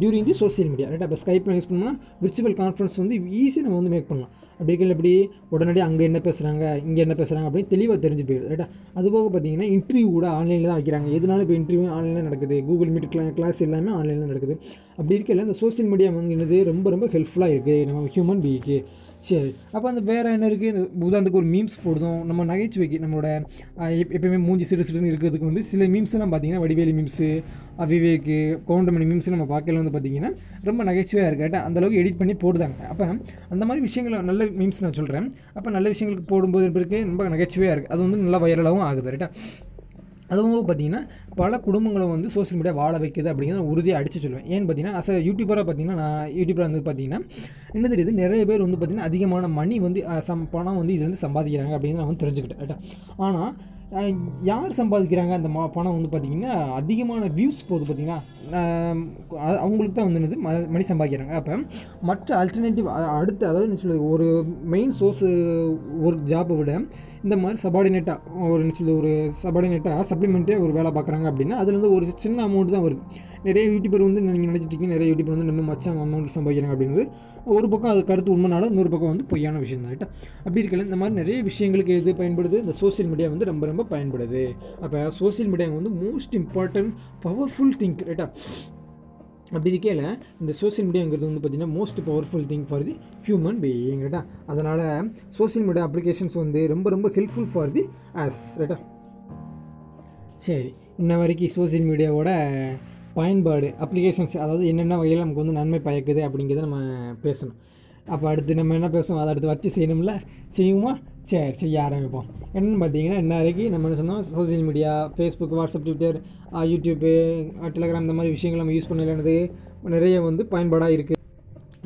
டியூரிங் தி சோஷியல் மீடியா. ரைட்டா, இப்போ ஸ்கைப்பில் யூஸ் பண்ணோம்னா விர்ச்சுவல் கான்ஃபரன்ஸ் வந்து ஈஸியாக நம்ம வந்து மேக் பண்ணலாம். அப்படி இருக்கையில் எப்படி உடனடியாக அங்கே என்ன பேசுகிறாங்க இங்கே என்ன பேசுகிறாங்க அப்படின்னு தெளிவாக தெரிஞ்சு போயிடுது. ரைட்டா, அதுபோக பார்த்தீங்கன்னா இன்டர்வியூ கூட ஆன்லைனில் தான் வைக்கிறாங்க. எதுனாலும் இப்போ இன்டர்வியூ ஆன்லைனில் நடக்குது, கூகுள் மீட் கிளாஸ் எல்லாமே ஆன்லைனில் நடக்குது. அப்படி இருக்கையில் அந்த சோஷியல் மீடியா வாங்கினது ரொம்ப ரொம்ப ஹெல்ப்ஃபுல்லாக இருக்குது நம்ம ஹியூமன் பீக்கு. சரி, அப்போ அந்த வேறு என்ன இருக்குது, இந்த உதாரணத்துக்கு ஒரு மீம்ஸ் போடுறோம். நம்ம நகைச்சுவைக்கு நம்மளோட எப்போயுமே மூஞ்சி சிறுன்னு இருக்கிறதுக்கு வந்து சில மீம்ஸ்லாம் பார்த்திங்கன்னா வடிவேலி மீம்ஸு, விவேக்கு, கவுண்டமணி மீம்ஸ் நம்ம பார்க்கல வந்து பார்த்திங்கன்னா ரொம்ப நகைச்சுவையாக இருக்குது. ரைட்டா, அந்தளவுக்கு எடிட் பண்ணி போடுதாங்க. அப்போ அந்த மாதிரி விஷயங்களை நல்ல மீம்ஸ் நான் சொல்கிறேன். அப்போ நல்ல விஷயங்களுக்கு போடும்போது பிறகு ரொம்ப நகைச்சுவையாக இருக்குது, அது வந்து நல்லா வைரலாகவும் ஆகுது. ரைட்டா, அதுவும் பார்த்திங்கன்னா பல குடும்பங்களை வந்து சோஷியல் மீடியா வாழ வைக்குது அப்படிங்கிறத உறுதியாக அடித்து சொல்லுவேன். ஏன்னு பார்த்தீங்கன்னா அஸ் யூடியூபராக பார்த்தீங்கன்னா நான் யூடியூபராக வந்து பார்த்திங்கன்னா என்ன தெரியுது, நிறைய பேர் வந்து பார்த்திங்கன்னா அதிகமான மணி வந்து பணம் வந்து இதுலேருந்து சம்பாதிக்கிறாங்க அப்படின்னு நான் வந்து தெரிஞ்சுக்கிட்டேன். ரைட்டா, ஆனால் யார் சம்பாதிக்கிறாங்க அந்த பணம் வந்து பார்த்திங்கன்னா அதிகமான வியூஸ் போகுது பார்த்திங்கன்னா அவங்களுக்கு தான் வந்து என்னது மணி சம்பாதிக்கிறாங்க. அப்போ மற்ற ஆல்டர்னேட்டிவ் அடுத்து அதாவது என்ன சொல்லுது ஒரு மெயின் சோர்ஸ் ஒரு ஜாப்பை விட இந்த மாதிரி சபார்டினேட்டாக ஒரு என்ன சொல்லுது ஒரு சபார்டினேட்டாக சப்ளிமெண்ட்டாக ஒரு வேலை பார்க்குறாங்க அப்படின்னா அதுலேருந்து ஒரு சின்ன அமௌண்ட் தான் வருது. நிறைய யூடியூபர் வந்து நீங்கள் நினைச்சிட்டிங்க நிறைய யூடியூபர் வந்து நம்ம மச்சான் அமௌண்ட் சம்பாதிக்கிறாங்க அப்படிங்கிறது ஒரு பக்கம் அது கருத்து உண்மைனாலும் 100 பக்கம் வந்து பொய்யான விஷயம் தான். ரைட்டா, அப்படி இருக்கல இந்த மாதிரி நிறைய விஷயங்களுக்கு எது பயன்படுது இந்த சோஷியல் மீடியா வந்து ரொம்ப ரொம்ப பயன்படுது. அப்போ சோஷியல் மீடியா வந்து மோஸ்ட் இம்பார்ட்டன்ட் பவர்ஃபுல் திங்க். ரைட்டா, அப்படி இருக்கையில் இந்த சோஷியல் மீடியாங்கிறது வந்து பார்த்திங்கன்னா most powerful thing for the human being. ரைட்டா, அதனால் சோஷியல் மீடியா அப்ளிகேஷன்ஸ் வந்து ரொம்ப ரொம்ப ஹெல்ப்ஃபுல் ஃபார் தி அஸ். ரைட்டா, சரி, இன்ன வரைக்கும் சோஷியல் மீடியாவோட பயன்பாடு அப்ளிகேஷன்ஸ் அதாவது என்னென்ன வகையில் நமக்கு வந்து நன்மை பயக்குது அப்படிங்கிறத நம்ம பேசணும். அப்போ அடுத்து நம்ம என்ன பேசுவோம், அதை அடுத்து வச்சு செய்யணும்ல, செய்யுமா? சரி, செய்ய ஆரம்பிப்போம். என்னென்னு பார்த்தீங்கன்னா இன்ன வரைக்கும் நம்ம என்ன சொன்னோம், social media Facebook, WhatsApp, Twitter, YouTube, Telegram, இந்த மாதிரி விஷயங்கள் நம்ம யூஸ் பண்ணலன்னது நிறைய வந்து பயன்பாடாக இருக்குது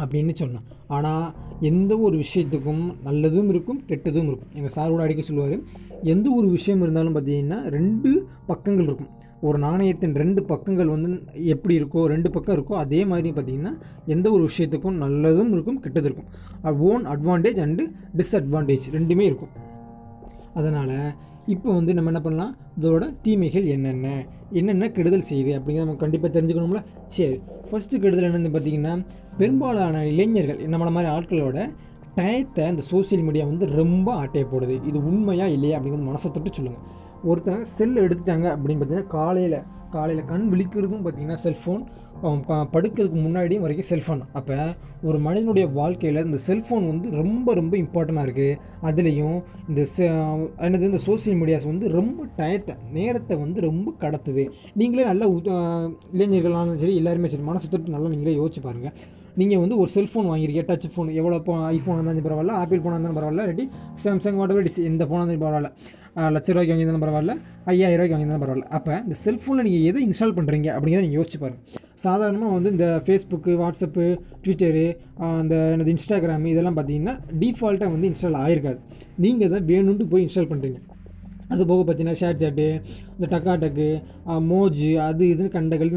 அப்படின்னு சொன்னோம். ஆனால் எந்த ஒரு விஷயத்துக்கும் நல்லதும் இருக்கும் கெட்டதும் இருக்கும். எங்கள் சார் கூட அடிக்க சொல்லுவார், எந்த ஒரு விஷயம் இருந்தாலும் பார்த்திங்கன்னா 2 பக்கங்கள் இருக்கும். ஒரு நாணயத்தின் 2 பக்கங்கள் வந்து எப்படி இருக்கோ 2 பக்கம் இருக்கோ அதே மாதிரி பார்த்திங்கன்னா எந்த ஒரு விஷயத்துக்கும் நல்லதும் இருக்கும் கெட்டதும் இருக்கும். ஓன் அட்வான்டேஜ் அண்டு டிஸ்அட்வான்டேஜ் 2மே இருக்கும். அதனால் இப்போ வந்து நம்ம என்ன பண்ணலாம், இதோட தீமைகள் என்னென்ன என்னென்ன கெடுதல் செய்யுது அப்படிங்கிறத நம்ம கண்டிப்பாக தெரிஞ்சுக்கணும்ல. சரி, ஃபஸ்ட்டு கெடுதல் என்னென்னு பார்த்திங்கன்னா பெரும்பாலான இளைஞர்கள் நம்மளை மாதிரி ஆட்களோட டயத்தை இந்த சோஷியல் மீடியா வந்து ரொம்ப ஆட்டையை போடுது. இது உண்மையாக இல்லையா அப்படிங்கிறது மனசை தொட்டு சொல்லுங்கள். ஒருத்தங்க செல் எடுத்துட்டாங்க அப்படின்னு பார்த்தீங்கன்னா காலையில் கண் விழிக்கிறதும் பார்த்திங்கன்னா செல்ஃபோன், படுக்கிறதுக்கு முன்னாடியும் வரைக்கும் செல்ஃபோன் தான். அப்போ ஒரு மனிதனுடைய வாழ்க்கையில் இந்த செல்ஃபோன் வந்து ரொம்ப ரொம்ப இம்பார்ட்டண்ட்டாக இருக்குது. அதுலேயும் இந்த என்னது இந்த சோஷியல் மீடியாஸ் வந்து ரொம்ப நேரத்தை வந்து ரொம்ப கடத்துது. நீங்களே நல்லா இளைஞர்களாலும் சரி எல்லாருமே சரி மனசு தொட்டு நல்லா நீங்களே யோசிச்சு பாருங்கள். நீங்கள் வந்து ஒரு செல்ஃபோன் வாங்கியிருக்கீங்க, டச் ஃபோன், எவ்வளோ ஐஃபோனாக இருந்தாலும் பரவாயில்ல, ஆப்பிள் ஃபோனாக இருந்தாலும் பரவாயில்ல, இல்லாட்டி சாம்சங் வாட்டர் டிஸ் எந்த ஃபோனாக இருந்தாலும் பரவாயில்ல, ₹1,00,000 வாங்கியிருந்தாலும் பரவாயில்ல, ₹5,000 வாங்கியிருந்தாலும் பரவாயில்ல. அப்போ இந்த செல்ஃபோனில் நீங்கள் எதை இன்ஸ்டால் பண்ணுறீங்க அப்படிங்கிறத நீங்கள் யோசிச்சு பாருங்கள். சாதாரணமாக வந்து இந்த ஃபேஸ்புக்கு, வாட்ஸ்அப்பு, ட்விட்டரு, அந்த எனது இன்ஸ்டாகிராமு, இதெல்லாம் பார்த்திங்கன்னா டிஃபால்ட்டாக வந்து இன்ஸ்டால் ஆகிருக்காது. நீங்கள் தான் வேணும்ட்டு போய் இன்ஸ்டால் பண்ணுறீங்க. அதுபோக பார்த்திங்கன்னா ஷேர் சாட்டு, இந்த டக்காடக்கு, மோஜு, அது இதுன்னு கண்டகள்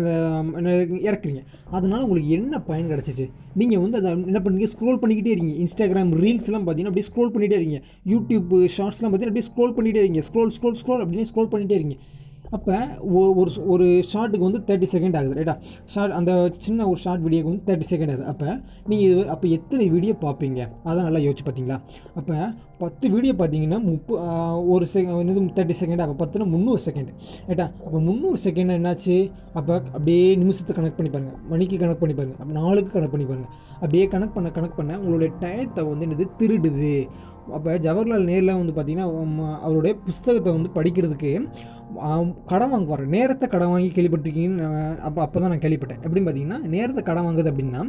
இறக்குறீங்க. அதனால் உங்களுக்கு என்ன பயன் கிடச்சிச்சு? நீங்கள் வந்து அதை என்ன பண்ணுறீங்க, ஸ்க்ரோல் பண்ணிக்கிட்டே இருக்கீங்க. இன்ஸ்டாகிராம் ரீல்ஸ்லாம் பார்த்திங்கன்னா அப்படியே ஸ்க்ரோல் பண்ணிகிட்டே இருக்கீங்க. யூடியூப்பு ஷார்ட்ஸ்லாம் பார்த்திங்கன்னா அப்படியே ஸ்க்ரோல் பண்ணிகிட்டே இருக்கீங்க. ஸ்க்ரோல் அப்படின்னு ஸ்க்ரோல் பண்ணிகிட்டே இருக்கீங்க. அப்போ ஒரு ஷார்ட்டுக்கு வந்து 30 செகண்ட் ஆகுது. ரைட்டா, அந்த சின்ன ஒரு ஷார்ட் வீடியோக்கு வந்து 30 செகண்ட் ஆகுது. அப்போ நீங்கள் அப்போ எத்தனை வீடியோ பார்ப்பீங்க அதை நல்லா யோசிச்சு பார்த்தீங்களா? அப்போ 10 வீடியோ பார்த்தீங்கன்னா 30 செகண்ட். அப்போ 10னா 300 செகண்ட் ரைட்டா. அப்போ 300 செகண்ட் என்னாச்சு, அப்போ அப்படியே நிமிஷத்தை கனெக்ட் பண்ணி பாருங்கள், மணிக்கு கனெக்ட் பண்ணி பாருங்கள், அப்போ நாளுக்கு கனெக்ட் பண்ணி பாருங்கள். அப்படியே கனெக்ட் பண்ண உங்களுடைய டயத்தை வந்து என்னது திருடுது. அப்போ ஜவஹர்லால் நேருலாம் வந்து பார்த்திங்கன்னா அவருடைய புஸ்தகத்தை வந்து படிக்கிறதுக்கு கடன் வாங்குவார். நேரத்தை கடன் வாங்கி கேள்விப்பட்டிருக்கீங்கன்னு அப்போ தான் நான் கேள்விப்பட்டேன். எப்படின்னு பார்த்தீங்கன்னா, நேரத்தை கடன் வாங்குது அப்படின்னா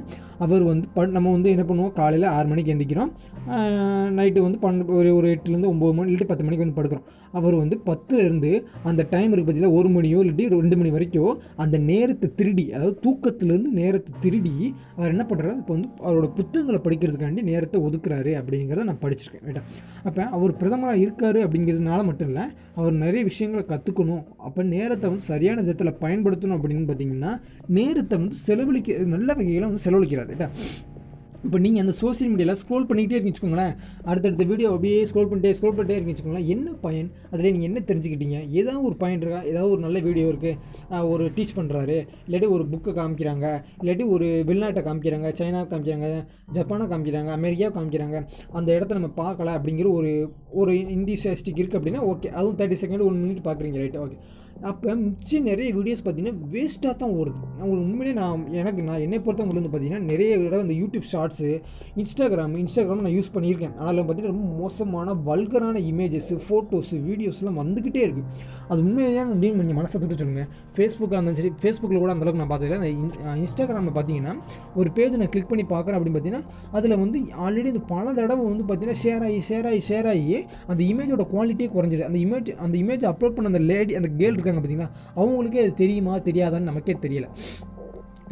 அவர் வந்து நம்ம வந்து என்ன பண்ணுவோம், காலையில் 6 மணிக்கு எழுந்திக்கிறோம், நைட்டு வந்து ஒரு 8லேருந்து 9 மணி இல்லாட்டி 10 மணிக்கு வந்து படுக்கிறோம். அவர் வந்து 10லேருந்து அந்த டைம் இருக்குது பார்த்தீங்கன்னா 1 மணியோ இல்லாட்டி 2 மணி வரைக்கும் அந்த நேரத்தை திருடி, அதாவது தூக்கத்துலேருந்து நேரத்தை திருடி அவர் என்ன பண்ணுறாரு, இப்போ வந்து அவரோட புத்தகங்களை படிக்கிறதுக்காண்டி நேரத்தை ஒதுக்குறாரு அப்படிங்கிறத நான் படிச்சிருக்கேன். அப்போ அவர் பிரதமராக இருக்கார் அப்படிங்கிறதுனால மட்டும் இல்லை, அவர் நிறைய விஷயங்களை கற்றுக்கணும், அப்போ நேரத்தை வந்து சரியான விதத்தில் பயன்படுத்தணும் அப்படின்னு பார்த்தீங்கன்னா நேரத்தை வந்து செலவழிக்க நல்ல வகையில் வந்து செலவழிக்கிறார். ரைட்டா. இப்போ நீங்கள் அந்த சோசியல் மீடியாவில் ஸ்க்ரோல் பண்ணிக்கிட்டே இருக்குன்னு வச்சுக்கோங்களேன், அடுத்தடுத்த வீடியோ அப்படியே ஸ்க்ரோல் பண்ணிட்டே இருக்குன்னு வச்சுக்கோங்களேன், என்ன பயன், அதில் நீங்கள் என்ன தெரிஞ்சுக்கிட்டீங்க? ஏதாவது ஒரு பயன் இருக்கா? ஏதாவது ஒரு நல்ல வீடியோ இருக்குது, ஒரு டீச் பண்ணுறாரு, இல்லாட்டி ஒரு புக்கை காமிக்கிறாங்க, இல்லாட்டி ஒரு வெளிநாட்டை காமிக்கிறாங்க, சைனாவை காமிக்கிறாங்க, ஜப்பானை காமிக்கிறாங்க, அமெரிக்காவை காமிக்கிறாங்க, அந்த இடத்த நம்ம பார்க்கல அப்படிங்கிற ஒரு இன்டிசியாஸ்டிக் இருக்குது அப்படின்னா ஓகே, அதுவும் 30 செகண்ட் 1 மினிட் பார்க்குறீங்க. Right, okay. அப்போ மிச்சம் நிறைய வீடியோஸ் பார்த்தீங்கன்னா வேஸ்ட்டாக தான் ஓடுது. உங்களுக்கு உண்மையிலே நான் என்னை பொறுத்தவங்களுக்கு வந்து பார்த்தீங்கன்னா நிறைய இடம் இந்த யூடியூப் ஷார்ட்ஸு, இன்ஸ்டாகிராம் நான் யூஸ் பண்ணியிருக்கேன். ஆனால் பார்த்தீங்கன்னா ரொம்ப மோசமான வல்கரான இமேஜஸ்ஸு, ஃபோட்டோஸு, வீடியோஸ்லாம் வந்துக்கிட்டே இருக்குது. அது உண்மையாக அப்படின்னு கொஞ்சம் மனசை தொட்டு சொல்லுங்கள். ஃபேஸ்புக்காக இருந்தாலும் சரி, ஃபேஸ்புக்கில் கூட அந்தளவுக்கு நான் பார்த்துக்கிறேன். அந்த இன்ஸ்டாகிராமில் பார்த்தீங்கன்னா ஒரு பேஜ் நான் கிளிக் பண்ணி பார்க்குறேன் அப்படின்னு பார்த்தீங்கன்னா அதில் வந்து ஆல்ரெடி இந்த பல தடவை வந்து பார்த்தீங்கன்னா ஷேர் ஆகி அந்த இமேஜோட குவாலிட்டியே குறைஞ்சிடுது. அந்த இமேஜ் அப்லோட் பண்ண அந்த லேடி, அந்த கேர்ள் இருக்காங்க பார்த்தீங்கன்னா, அவங்களுக்கே அது தெரியுமா தெரியாதான்னு நமக்கே தெரியலை.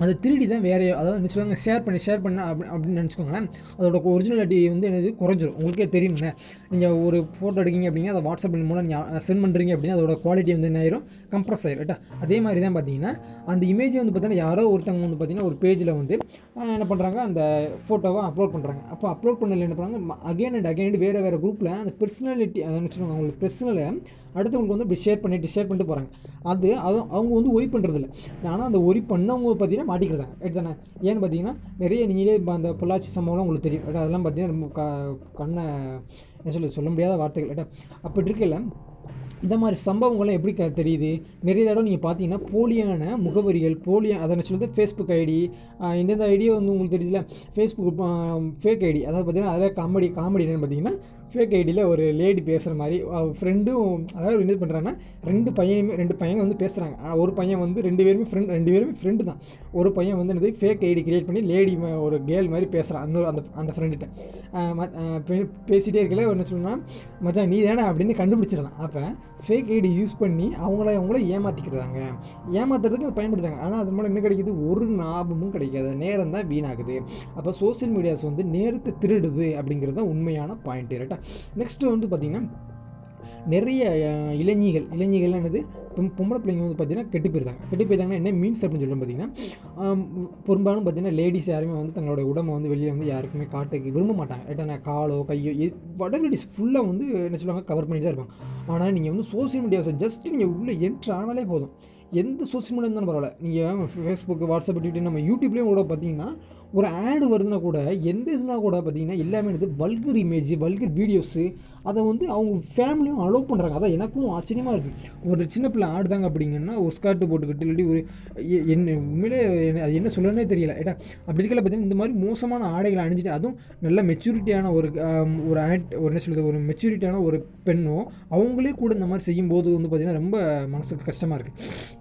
அதை திருடி தான் வேறு, அதாவது நினச்சிக்கோங்க, ஷேர் பண்ண அப்படின்னு நினச்சிக்கோங்களேன், அதோட ஒரிஜினாலிட்டி வந்து என்னது குறைஞ்சிடும். உங்களுக்கே தெரியும்ண்ணே, நீங்கள் ஒரு ஃபோட்டோ எடுக்கிங்க அப்படின்னா அதை வாட்ஸ்அப் மூலம் நீங்கள் சென்ட் பண்ணுறீங்க அப்படின்னா அதோட குவாலிட்டி வந்து என்ன ஆயிரும், கம்ப்ரஸ் ஆயிரும். ரைட்டா. அதே மாதிரி தான் பார்த்தீங்கன்னா அந்த இமேஜை வந்து பார்த்தீங்கன்னா யாரோ ஒருத்தவங்க வந்து பார்த்தீங்கன்னா ஒரு பேஜில் வந்து என்ன பண்ணுறாங்க, அந்த ஃபோட்டோவை அப்லோட் பண்ணுறாங்க. அப்போ அப்லோட் பண்ணல என்ன பண்ணுறாங்க, அகைன் அண்ட் வேறு குரூப்பில் அந்த பர்சனாலிட்டி, அதை நினச்சிக்கோங்க, அவங்களோட பர்சனலை அடுத்தவங்களுக்கு வந்து இப்படி ஷேர் பண்ணிட்டு போகிறாங்க. அதுவும் அவங்க வந்து ஒரி பண்ணுறதில்ல, ஆனால் அந்த ஒரி பண்ணவங்க பார்த்தீங்கன்னா மாட்டிக்கிறாங்க. ரைட் தானே. ஏன்னு பார்த்தீங்கன்னா நிறைய நீங்களே அந்த பொள்ளாச்சி சம்பவம்லாம் உங்களுக்கு தெரியும். ரைட்டா. அதெல்லாம் பார்த்தீங்கன்னா ரொம்ப கண்ணை என்ன சொல்ல முடியாத வார்த்தைகள். ரைட்டா. அப்படி இருக்கல இந்த மாதிரி சம்பவங்கள்லாம் எப்படி தெரியுது, நிறைய தடவை நீங்கள் பார்த்தீங்கன்னா போலியான முகவரிகள், அதை நான் சொல்லுறது ஃபேஸ்புக் ஐடி, எந்தெந்த ஐடியோ வந்து உங்களுக்கு தெரியுதுல, ஃபேஸ்புக் ஃபேக் ஐடி, அதாவது பார்த்தீங்கன்னா அதில் காமெடி என்னென்னு பார்த்தீங்கன்னா ஃபேக் ஐடியில் ஒரு லேடி பேசுகிற மாதிரி ஃப்ரெண்டும், அதாவது என்ன பண்ணுறாங்கன்னா ரெண்டு பையன் வந்து பேசுகிறாங்க. ஒரு பையன் வந்து ரெண்டு பேருமே ஃப்ரெண்டு தான். ஒரு பையன் வந்து என்னது ஃபேக் ஐடி கிரியேட் பண்ணி லேடி ஒரு கேர்ள் மாதிரி பேசுகிறான் இன்னொரு அந்த ஃப்ரெண்டுகிட்ட பேசிகிட்டே இருக்கல. என்ன சொல்லணும்னா, மச்சான் நீ தானே அப்படின்னு கண்டுபிடிச்சிடலாம். அப்போ ஃபேக் ஐடி யூஸ் பண்ணி அவங்கள ஏமாற்றிக்கிறாங்க. ஏமாத்துறதுக்கு அதை பயன்படுத்துறாங்க. ஆனால் அது மூலம் என்ன கிடைக்கிது, ஒரு லாபமும் கிடைக்காது, நேரம் தான் வீணாகுது. அப்போ சோசியல் மீடியாஸ் வந்து நேரத்தை திருடுது அப்படிங்கிறது தான் உண்மையான பாயிண்ட். ரைட்டா. நெக்ஸ்ட்டு வந்து பார்த்திங்கன்னா நிறைய இளைஞர்கள் என்னது பொம்பளை பிள்ளைங்க வந்து பார்த்தீங்கன்னா கெட்டு போயிருந்தாங்கன்னா என்ன மீன்ஸ் அப்படின்னு சொல்லிட்டு பார்த்தீங்கன்னா பெரும்பாலும் பார்த்தீங்கன்னா லேடிஸ் யாருமே வந்து தங்களோட உடம்பை வந்து வெளியே வந்து யாருக்குமே காட்டுக்கு விரும்ப மாட்டாங்க. ரைட்டான காலோ கையோ வடலேடிஸ் ஃபுல்லாக வந்து என்ன சொல்லுவாங்க, கவர் பண்ணிட்டு தான் இருப்பாங்க. ஆனால் நீங்கள் வந்து சோசியல் மீடியாவை ஜஸ்ட் நீங்கள் உள்ளே என்ட்ரு ஆனாலே போதும், எந்த சோசியல் மீடியா இருந்தாலும் பரவாயில்ல, நீங்கள் ஃபேஸ்புக், வாட்ஸ்அப், ட்விட்டர், நம்ம யூடியூப்லேயும் கூட பார்த்தீங்கன்னா ஒரு ஆடு வருதுன்னா கூட, எந்த இதுனா கூட பார்த்தீங்கன்னா எல்லாமே வந்து வல்கர் இமேஜ், வல்கர் வீடியோஸு, அதை வந்து அவங்க ஃபேமிலியும் அலோவ் பண்ணுறாங்க. அதான் எனக்கும் ஆச்சரியமாக இருக்குது. ஒரு சின்ன பிள்ளை ஆடுதாங்க அப்படிங்கன்னா ஒரு ஸ்கர்ட்டு போட்டுக்கிட்டு இல்லாட்டி ஒரு உண்மையிலே அது என்ன சொல்லணும்னே தெரியல. ஏட்டா. அப்படி இருக்கல பார்த்தீங்கன்னா இந்த மாதிரி மோசமான ஆடைகளை அணிஞ்சிட்டு, அதுவும் நல்ல மெச்சூரிட்டியான ஒரு ஆட், ஒரு என்ன சொல்கிறது, ஒரு மெச்சூரிட்டியான ஒரு பெண்ணோ அவங்களே கூட இந்த மாதிரி செய்யும்போது வந்து பார்த்திங்கன்னா ரொம்ப மனசுக்கு கஷ்டமாக இருக்குது.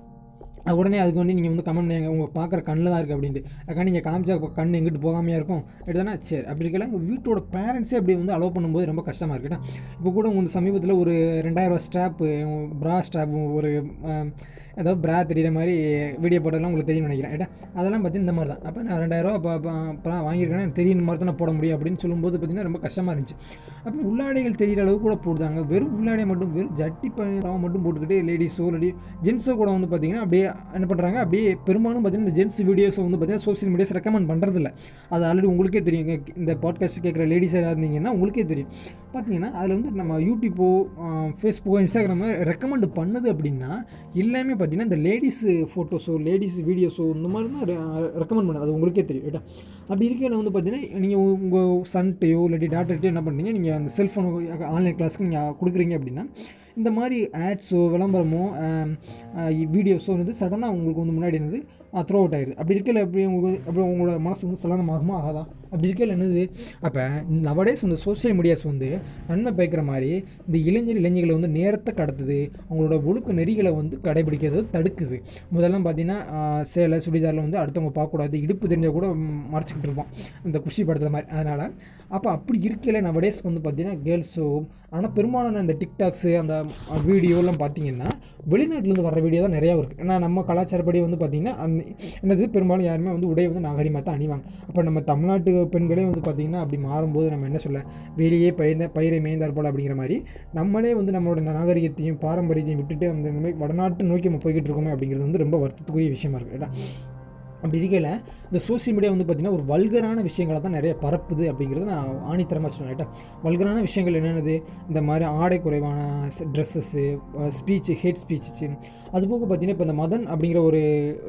உடனே அதுக்கு வந்து நீங்கள் வந்து கமெண்ட் பண்ணுங்க, உங்கள் பார்க்குற கண்ணில் தான் இருக்குது அப்படின்ட்டு. அக்கா நீங்கள் காமிச்சா கண் எங்கிட்டு போகாமையாக இருக்கும். அப்படின்னா சரி, அப்படி இருக்கல வீட்டோட பேரண்ட்ஸே அப்படி வந்து அலோவ் பண்ணும்போது ரொம்ப கஷ்டமாக இருக்குட்டா. இப்போ கூட உங்கள் சமீபத்தில் ஒரு 2000 ரூபா ஸ்ட்ராப்பு, ப்ரா ஸ்ட்ராப், ஒரு ஏதாவது ப்ரா தெரிகிற மாதிரி வீடியோ போட்டதெல்லாம் உங்களுக்கு தெரியும்னு நினைக்கிறேன். ஏட்டா. அதெல்லாம் பார்த்திங்கன்னா இந்த மாதிரி தான். அப்போ நான் 2000 ரூபா வாங்கியிருக்கேன்னா எனக்கு தெரியுற மாதிரி தான் நான் போட முடியும் அப்படின்னு சொல்லும்போது பார்த்திங்கன்னா ரொம்ப கஷ்டமாக இருந்துச்சு. அப்போ உள்ளாடைகள் தெரிகிற அளவுக்கு கூட போடுறாங்க. வெறும் உள்ளாடை மட்டும், வெறும் ஜட்டி பணியாக மட்டும் போட்டுக்கிட்டு லேடிஸோ இல்லாட்டி ஜென்ஸோ கூட வந்து பார்த்திங்கன்னா அப்படியே என்ன பண்ணுறாங்க, அப்படியே பெரும்பாலும் பார்த்தீங்கன்னா இந்த ஜென்ஸ் வீடியோஸை வந்து பார்த்தீங்கன்னா சோசியல் மீடியாஸ் ரெக்கமெண்ட் பண்ணுறதில்ல. அது ஆல்ரெடி உங்களுக்கே தெரியும். இந்த பாட்காஸ்ட் கேட்குற லேடிஸாக இருந்தீங்கன்னா உங்களுக்கே தெரியும். பார்த்தீங்கன்னா அதில் வந்து நம்ம யூடியூப்போ, ஃபேஸ்புக்கோ, இன்ஸ்டாகிராமோ ரெக்கமெண்ட் பண்ணுது அப்படின்னா எல்லாமே பார்த்தீங்கன்னா இந்த லேடிஸ் ஃபோட்டோஸோ லேடிஸ் வீடியோஸோ இந்த மாதிரி தான் ரெக்கமெண்ட் பண்ணுது, அது உங்களுக்கே தெரியும் ரைட்டா. அப்படி இருக்கையில் வந்து பார்த்தீங்கன்னா நீங்கள் உங்கள் சன்ட்டையோ இல்லாட்டி டாட்டர்ட்டையோ என்ன பண்ணுறீங்க, நீங்கள் அந்த செல்ஃபோனோ ஆன்லைன் கிளாஸ்க்கு நீங்கள் கொடுக்குறீங்க அப்படின்னா இந்த மாதிரி ஆட்ஸோ விளம்பரமோ வீடியோஸோ வந்து சடனாக உங்களுக்கு வந்து முன்னாடி என்னது த்ரோ அவுட் ஆகிடுது. அப்படி இருக்கையில் எப்படி உங்களுக்கு அப்படி உங்களோட மனசு வந்து சலனமாகுமா? ஆகாதான். அப்படி இருக்கையில் என்னது, அப்போ நவடேஸ் இந்த சோஷியல் மீடியாஸ் வந்து நன்மை பயக்கிற மாதிரி இந்த இளைஞர்களை வந்து நேரத்தை கடத்துது, அவங்களோட ஒழுக்க நெறிகளை வந்து கடைபிடிக்கிறது தடுக்குது. முதல்லாம் பார்த்தீங்கன்னா சேலை சுடிதாரில் வந்து அடுத்தவங்க பார்க்கக்கூடாது, இடுப்பு தெரிஞ்சால் கூட மறைச்சிக்கிட்டு இருப்போம் அந்த குஷி படுத்துற மாதிரி. அதனால் அப்போ அப்படி இருக்கையில் நவடேஸ் வந்து பார்த்தீங்கன்னா கேர்ள்ஸோ, ஆனால் பெரும்பாலான இந்த டிக்டாக்ஸு அந்த வீடியோலாம் பார்த்தீங்கன்னா வெளிநாட்டிலேருந்து வர்ற வீடியோ தான் நிறையா இருக்குது. ஏன்னா நம்ம கலாச்சாரப்படி வந்து பார்த்திங்கன்னா என்னது பெரும்பாலும் யாருமே வந்து உடையை வந்து நாகரிகமாக தான் அணிவாங்க. அப்போ நம்ம தமிழ்நாட்டு பெண்களே வந்து பார்த்திங்கன்னா அப்படி மாறும்போது நம்ம என்ன சொல்ல, வெளியே பயிரை மேய்ந்தார் போல் அப்படிங்கிற மாதிரி நம்மளே வந்து நம்மளோட நாகரிகத்தையும் பாரம்பரியத்தையும் விட்டுட்டு அந்த மாதிரி வடநாட்டு நோக்கி நம்ம போய்கிட்டு இருக்கோமே அப்படிங்கிறது வந்து ரொம்ப வருத்தத்துக்குரிய விஷயமா இருக்குது இல்லைடா. அப்படி இருக்கையில் இந்த சோசியல் மீடியா வந்து பார்த்திங்கன்னா ஒரு வல்கரான விஷயங்களை தான் நிறைய பரப்புது அப்படிங்கிறது நான் ஆணித்தரமாக சொன்னேன் ரைட்டா. வல்கரான விஷயங்கள் என்னென்னது, இந்த மாதிரி ஆடை குறைவான ட்ரெஸ்ஸஸ்ஸு, ஸ்பீச்சு, ஹேட் ஸ்பீச்சு, அதுபோக பார்த்திங்கன்னா இப்போ இந்த மதன் அப்படிங்கிற ஒரு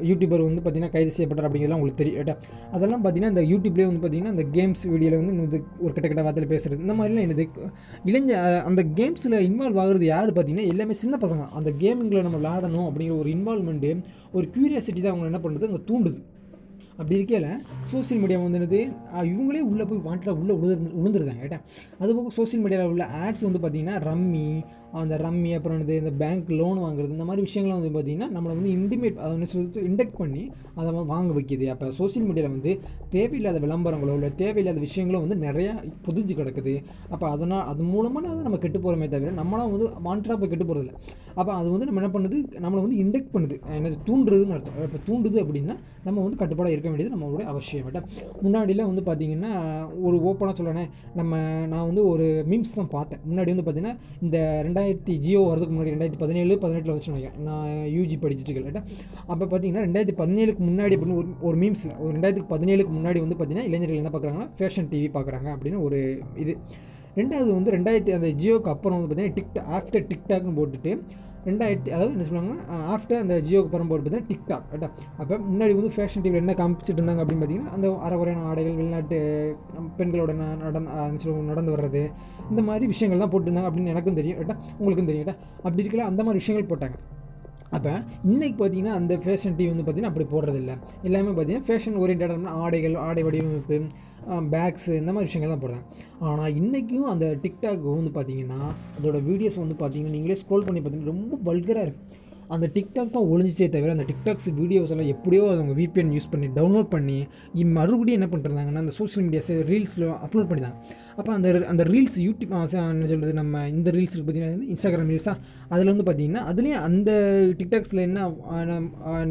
யூடியூபர் வந்து பார்த்திங்கன்னா கைது செய்யப்பட்டார் அப்படிங்கிறதுலாம் உங்களுக்கு தெரியும் ரைட்டா. அதெல்லாம் பார்த்திங்கன்னா இந்த யூடியூப்லேயே வந்து பார்த்திங்கன்னா இந்த கேம்ஸ் வீடியோவில் வந்து ஒரு கெட்ட வார்த்தையில் பேசுகிறது இந்த மாதிரிலாம் என்னது இளைஞ அந்த கேம்ஸில் இன்வால்வ் ஆகுறது யார் பார்த்திங்கன்னா எல்லாமே சின்ன பசங்க. அந்த கேமிங்கில் நம்ம விளையாடணும் அப்படிங்கிற ஒரு இன்வால்மெண்ட்டு, ஒரு க்யூரியாசிட்டி தான் அவங்க என்ன பண்ணுறது அங்கே தூண்டுது. அப்படி இருக்கையில் சோசியல் மீடியா வந்துனது இவங்களே உள்ளே போய் வாண்டடாக உள்ளே உழுந்துருந்தாங்க கேட்டேன். அதுபோக சோசியல் மீடியாவில் உள்ள ஆட்ஸ் வந்து பார்த்திங்கன்னா ரம்மி அப்புறம் வந்து இந்த பேங்க் லோன் வாங்குறது இந்த மாதிரி விஷயங்கள்லாம் வந்து பார்த்திங்கன்னா நம்மளை வந்து இன்டிமேட் அதை வந்து சொல்லி இண்டெக்ட் பண்ணி அதை வாங்க வைக்கிது. அப்போ சோசியல் மீடியாவில் வந்து தேவையில்லாத விளம்பரங்களோ இல்லை தேவையில்லாத விஷயங்களோ வந்து நிறையா புதிஞ்சு கிடக்குது. அப்போ அதனால் அது மூலமாக வந்து நம்ம கெட்டு போகிறோமே தவிர நம்மளாம் வந்து வாண்டடாக போய் கெட்டு போகிறதில்ல. அப்போ அது வந்து நம்ம என்ன பண்ணுது, நம்மளை வந்து இண்டெக்ட் பண்ணுது, என்னது தூண்டுறதுன்னு அர்த்தம். இப்போ தூண்டுது அப்படின்னா நம்ம வந்து கட்டுப்பாடாக இருக்க வேண்டியது நம்மளுடைய அவசியம் ரைட்டா. முன்னாடிலாம் வந்து பார்த்திங்கன்னா ஒரு ஓப்பனாக சொல்லணே நான் வந்து ஒரு மீம்ஸ் தான் பார்த்தேன். முன்னாடி வந்து பார்த்திங்கன்னா இந்த 2000 ஜியோ வரதுக்கு முன்னாடி 2017-18 வச்சுருவாங்க, நான் யூஜி படிச்சுட்டு இருக்கேன் ரைட்டா. அப்போ பார்த்திங்கன்னா 2017 முன்னாடி அப்படின்னு ஒரு மீம்ஸில் ஒரு 2017 முன்னாடி வந்து பார்த்திங்கன்னா இளைஞர்கள் என்ன பார்க்குறாங்கன்னா ஃபேஷன் டிவி பார்க்குறாங்க அப்படின்னு ஒரு இது. ரெண்டாவது வந்து 2000 அந்த ஜியோக்கு அப்புறம் வந்து பார்த்திங்கன்னா ஆஃப்டர் டிக்டாக்னு போட்டுட்டு 2000 அதாவது என்ன சொல்லுவாங்கன்னா ஆஃப்டர் அந்த ஜியோக்கு பரம்போடு பார்த்தீங்கன்னா டிக்டாக் ரைட்டா. அப்போ முன்னாடி வந்து ஃபேஷன் டிவியில் என்ன காமிச்சிட்டு இருந்தாங்க அப்படின்னு பார்த்தீங்கன்னா அந்த அரைகுறையான ஆடைகள், வெளிநாட்டு பெண்களோட நடந்து வர்றது இந்த மாதிரி விஷயங்கள் தான் போட்டுருந்தாங்க அப்படின்னு எனக்கும் தெரியும் ரைட்டா, உங்களுக்கும் தெரியும் ரைட்டா. அப்படி இருக்கல அந்த மாதிரி விஷயங்கள் போட்டாங்க. அப்போ இன்றைக்கி பார்த்திங்கன்னா அந்த ஃபேஷன் டிவி வந்து பார்த்திங்கன்னா அப்படி போடுறதில்ல. எல்லாமே பார்த்திங்கன்னா ஃபேஷன் ஓரியன்டான ஆடைகள், ஆடை வடிவமைப்பு, பேக்ஸு இந்த மாதிரி விஷயங்கள் தான் போடுறாங்க. ஆனால் இன்றைக்கும் அந்த டிக்டாக் வந்து பார்த்திங்கன்னா அதோட வீடியோஸ் வந்து பார்த்திங்கன்னா நீங்களே ஸ்க்ரோல் பண்ணி பார்த்திங்கன்னா ரொம்ப வல்கராக இருக்குது. அந்த டிக்டாக் தான் ஒழிஞ்சிச்சே தவிர அந்த டிக்டாக்ஸ் வீடியோஸ் எல்லாம் எப்படியோ அவங்க VPN யூஸ் பண்ணி டவுன்லோட் பண்ணி மறுபடியும் என்ன பண்ணிருந்தாங்கன்னா அந்த சோஷியல் மீடியாஸ் ரீல்ஸில் அப்லோட் பண்ணிட்டாங்க. அப்போ அந்த ரீல்ஸ் யூடியூப் என்ன சொல்கிறது, நம்ம இந்த ரீல்ஸ் பார்த்திங்கன்னா இன்ஸ்டாகிராம் ரீல்ஸாக அதில் வந்து பார்த்திங்கன்னா அதுலேயும் அந்த டிக்டாக்ஸில் என்ன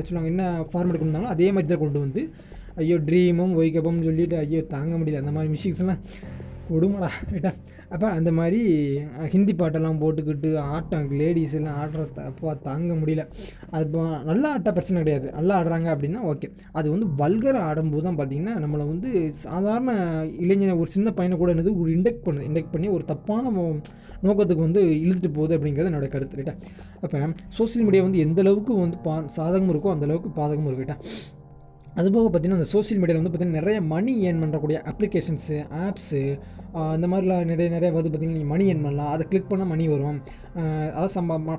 சொல்லுவாங்க, என்ன ஃபார்மேட் கொண்டு வந்தாங்களோ அதே மாதிரி தான் கொண்டு வந்து ஐயோ ட்ரீமும் வைக்கப்பம்னு சொல்லிட்டு ஐயோ தாங்க முடியல அந்த மாதிரி மிஷிக்ஸ்லாம் கொடுமடா ரைட்டா. அப்போ அந்த மாதிரி ஹிந்தி பாட்டெல்லாம் போட்டுக்கிட்டு ஆட்டம் லேடிஸ் எல்லாம் ஆடுறத அப்போ தாங்க முடியல. அது நல்லா ஆட்ட பிரச்சனை கிடையாது, நல்லா ஆடுறாங்க அப்படின்னா ஓகே. அது வந்து வல்கரை ஆடும்போது தான் பார்த்திங்கன்னா நம்மளை வந்து சாதாரண இளைஞர் ஒரு சின்ன பையனை கூட என்னது ஒரு இண்டெக்ட் பண்ணி ஒரு தப்பான நோக்கத்துக்கு வந்து இழுத்துட்டு போகுது அப்படிங்கிறது என்னோடய கருத்து ரைட்டா. அப்போ சோசியல் மீடியா வந்து எந்தளவுக்கு வந்து சாதகமும் இருக்கோ அந்தளவுக்கு பாதகமும் இருக்கும் ரைட்டா. அதுபோக பார்த்திங்கன்னா அந்த சோசியல் மீடியாவில் வந்து பார்த்திங்கன்னா நிறைய மணி ஏர்ன் பண்ணுறக்கூடிய அப்ளிகேஷன்ஸு, ஆப்ஸு இந்த மாதிரிலாம் நிறைய வந்து பார்த்திங்கன்னா நீங்கள் மணி ஏர்ன் பண்ணலாம், அதை கிளிக் பண்ணால் மணி வரும், அதை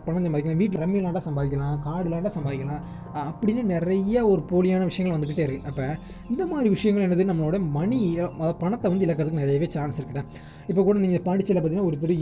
பணம் சம்பாதிக்கலாம், வீட்டில் ரம்மி விளாண்டா சம்பாதிக்கலாம், கார்டு விளாண்டா சம்பாதிக்கலாம் அப்படின்னு நிறைய ஒரு போலியான விஷயங்கள் வந்துக்கிட்டே இருக்குது. அப்போ இந்த மாதிரி விஷயங்கள் என்னது நம்மளோட மணி அதை பணத்தை வந்து இழக்கிறதுக்கு நிறையவே சான்ஸ் இருக்குட்டேன். இப்போ கூட நீங்கள் பாண்டிச்சேரியில் பார்த்திங்கன்னா ஒருத்தர்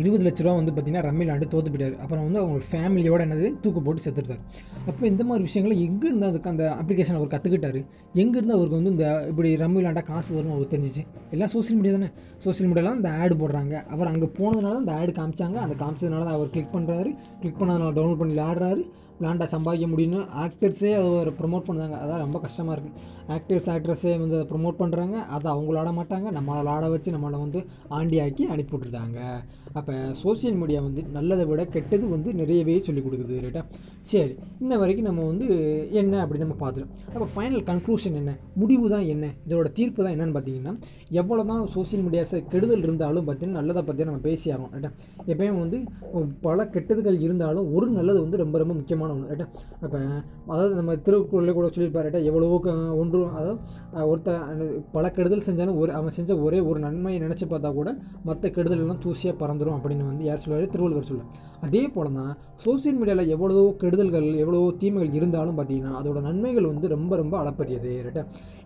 20 லட்ச ரூபா வந்து பார்த்திங்கன்னா ரம்மி விளாண்டு தோற்று போயிட்டார். அப்புறம் வந்து அவங்க ஃபேமிலியோட என்னது தூக்கு போட்டு செத்துட்டார். அப்போ இந்த மாதிரி விஷயங்களை எங்கேருந்து அதுக்கு அந்த அப்ளிகேஷன் அவர் கற்றுக்கிட்டார், எங்கேருந்து அவருக்கு வந்து இந்த இப்படி ரம்மி விளாண்டா காசு வரும்னு அவருக்கு தெரிஞ்சிச்சு? எல்லாம் சோசியல் மீடியா தானே, சோசியல் மீடியாவில் அந்த ஆடு போடுறாங்க, அவர் அங்கே போனதுனால தான் அந்த ஆடு காமிச்சாங்க, அந்த காமிச்சதுனால தான் அவர் கிளிக் பண்ணுறாரு, கிளிக் பண்ணதுனால டவுன்லோட் பண்ணி விளையாடுறாரு, பிளான்டாக சம்பாதிக்க முடியும்னு ஆக்டர்ஸே அதை ஒரு ப்ரொமோட் பண்ணுறாங்க. அதான் ரொம்ப கஷ்டமாக இருக்குது. ஆக்டர்ஸ் ஆக்ட்ரஸே வந்து அதை ப்ரொமோட் பண்ணுறாங்க, அதை அவங்கள ஆட மாட்டாங்க, நம்மளால் ஆட வச்சு நம்மளை வந்து ஆண்டி ஆக்கி அனுப்பி விட்டுருக்காங்க. அப்போ சோசியல் மீடியா வந்து நல்லதை விட கெட்டது வந்து நிறையவே சொல்லிக் கொடுக்குது, ரைட்டா? சரி, இன்ன வரைக்கும் நம்ம வந்து என்ன அப்படின்னு நம்ம பார்த்துட்டோம். அப்போ ஃபைனல் கன்க்ளூஷன் என்ன, முடிவு தான் என்ன, இதோட தீர்ப்பு தான் என்னன்னு பார்த்தீங்கன்னா, எவ்வளோ தான் சோசியல் மீடியாஸை கெடுதல் இருந்தாலும் பார்த்தீங்கன்னா நல்லதை பற்றி நம்ம பேசி ஆகணும், ரைட்டா? எப்பயும் வந்து பல கெட்டதுகள் இருந்தாலும் ஒரு நல்லது வந்து ரொம்ப ரொம்ப முக்கியமான ஒன்று, ரைட்டா? அப்போ அதாவது நம்ம திருக்குறளே கூட சொல்லியிருப்பார், ரைட்டா? எவ்வளவோ ஒன்று அதாவது பல கெடுதல் செஞ்சாலும் அவன் செஞ்ச ஒரே ஒரு நன்மையை நினச்சி பார்த்தா கூட மற்ற கெடுதலெல்லாம் தூசியாக பறந்துடும் அப்படின்னு வந்து யார் சொல்லுவார், திருவள்ளுவர் சொல்லுவார். அதே போல் தான் சோசியல் மீடியாவில் எவ்வளோ கெடுதல்கள் எவ்வளோ தீமைகள் இருந்தாலும் பார்த்தீங்கன்னா அதோட நன்மைகள் வந்து ரொம்ப ரொம்ப அளப்பரியது, ரைட்டா?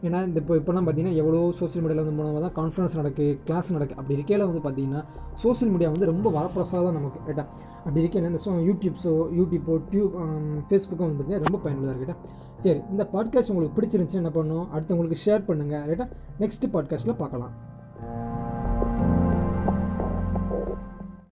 ஏன்னா இந்த இப்போலாம் பார்த்தீங்கன்னா எவ்வளோ சோசியல் மீடியாவில் வந்து மூலமாக தான் கான்ஃபரன்ஸ் நடக்கு, கிளாஸ் நடக்கு. அப்படி இருக்கையில் வந்து பார்த்தீங்கன்னா சோசியல் மீடியா வந்து ரொம்ப வரப்பிரசாதம் தான் நமக்கு, ரைட்டா? அப்படி இருக்கையில் இந்த யூடியூப்போ ஃபேஸ்புக்கோ வந்து பார்த்தீங்கன்னா ரொம்ப பயனுள்ளதாக இருக்கட்டா. சரி, இந்த பாட்காஸ்ட் உங்களுக்கு பிடிச்சிருந்துச்சுன்னா என்ன பண்ணும், அடுத்து உங்களுக்கு ஷேர் பண்ணுங்கள், ரைட்டா? நெக்ஸ்ட் பாட்காஸ்ட்டில் பார்க்கலாம்.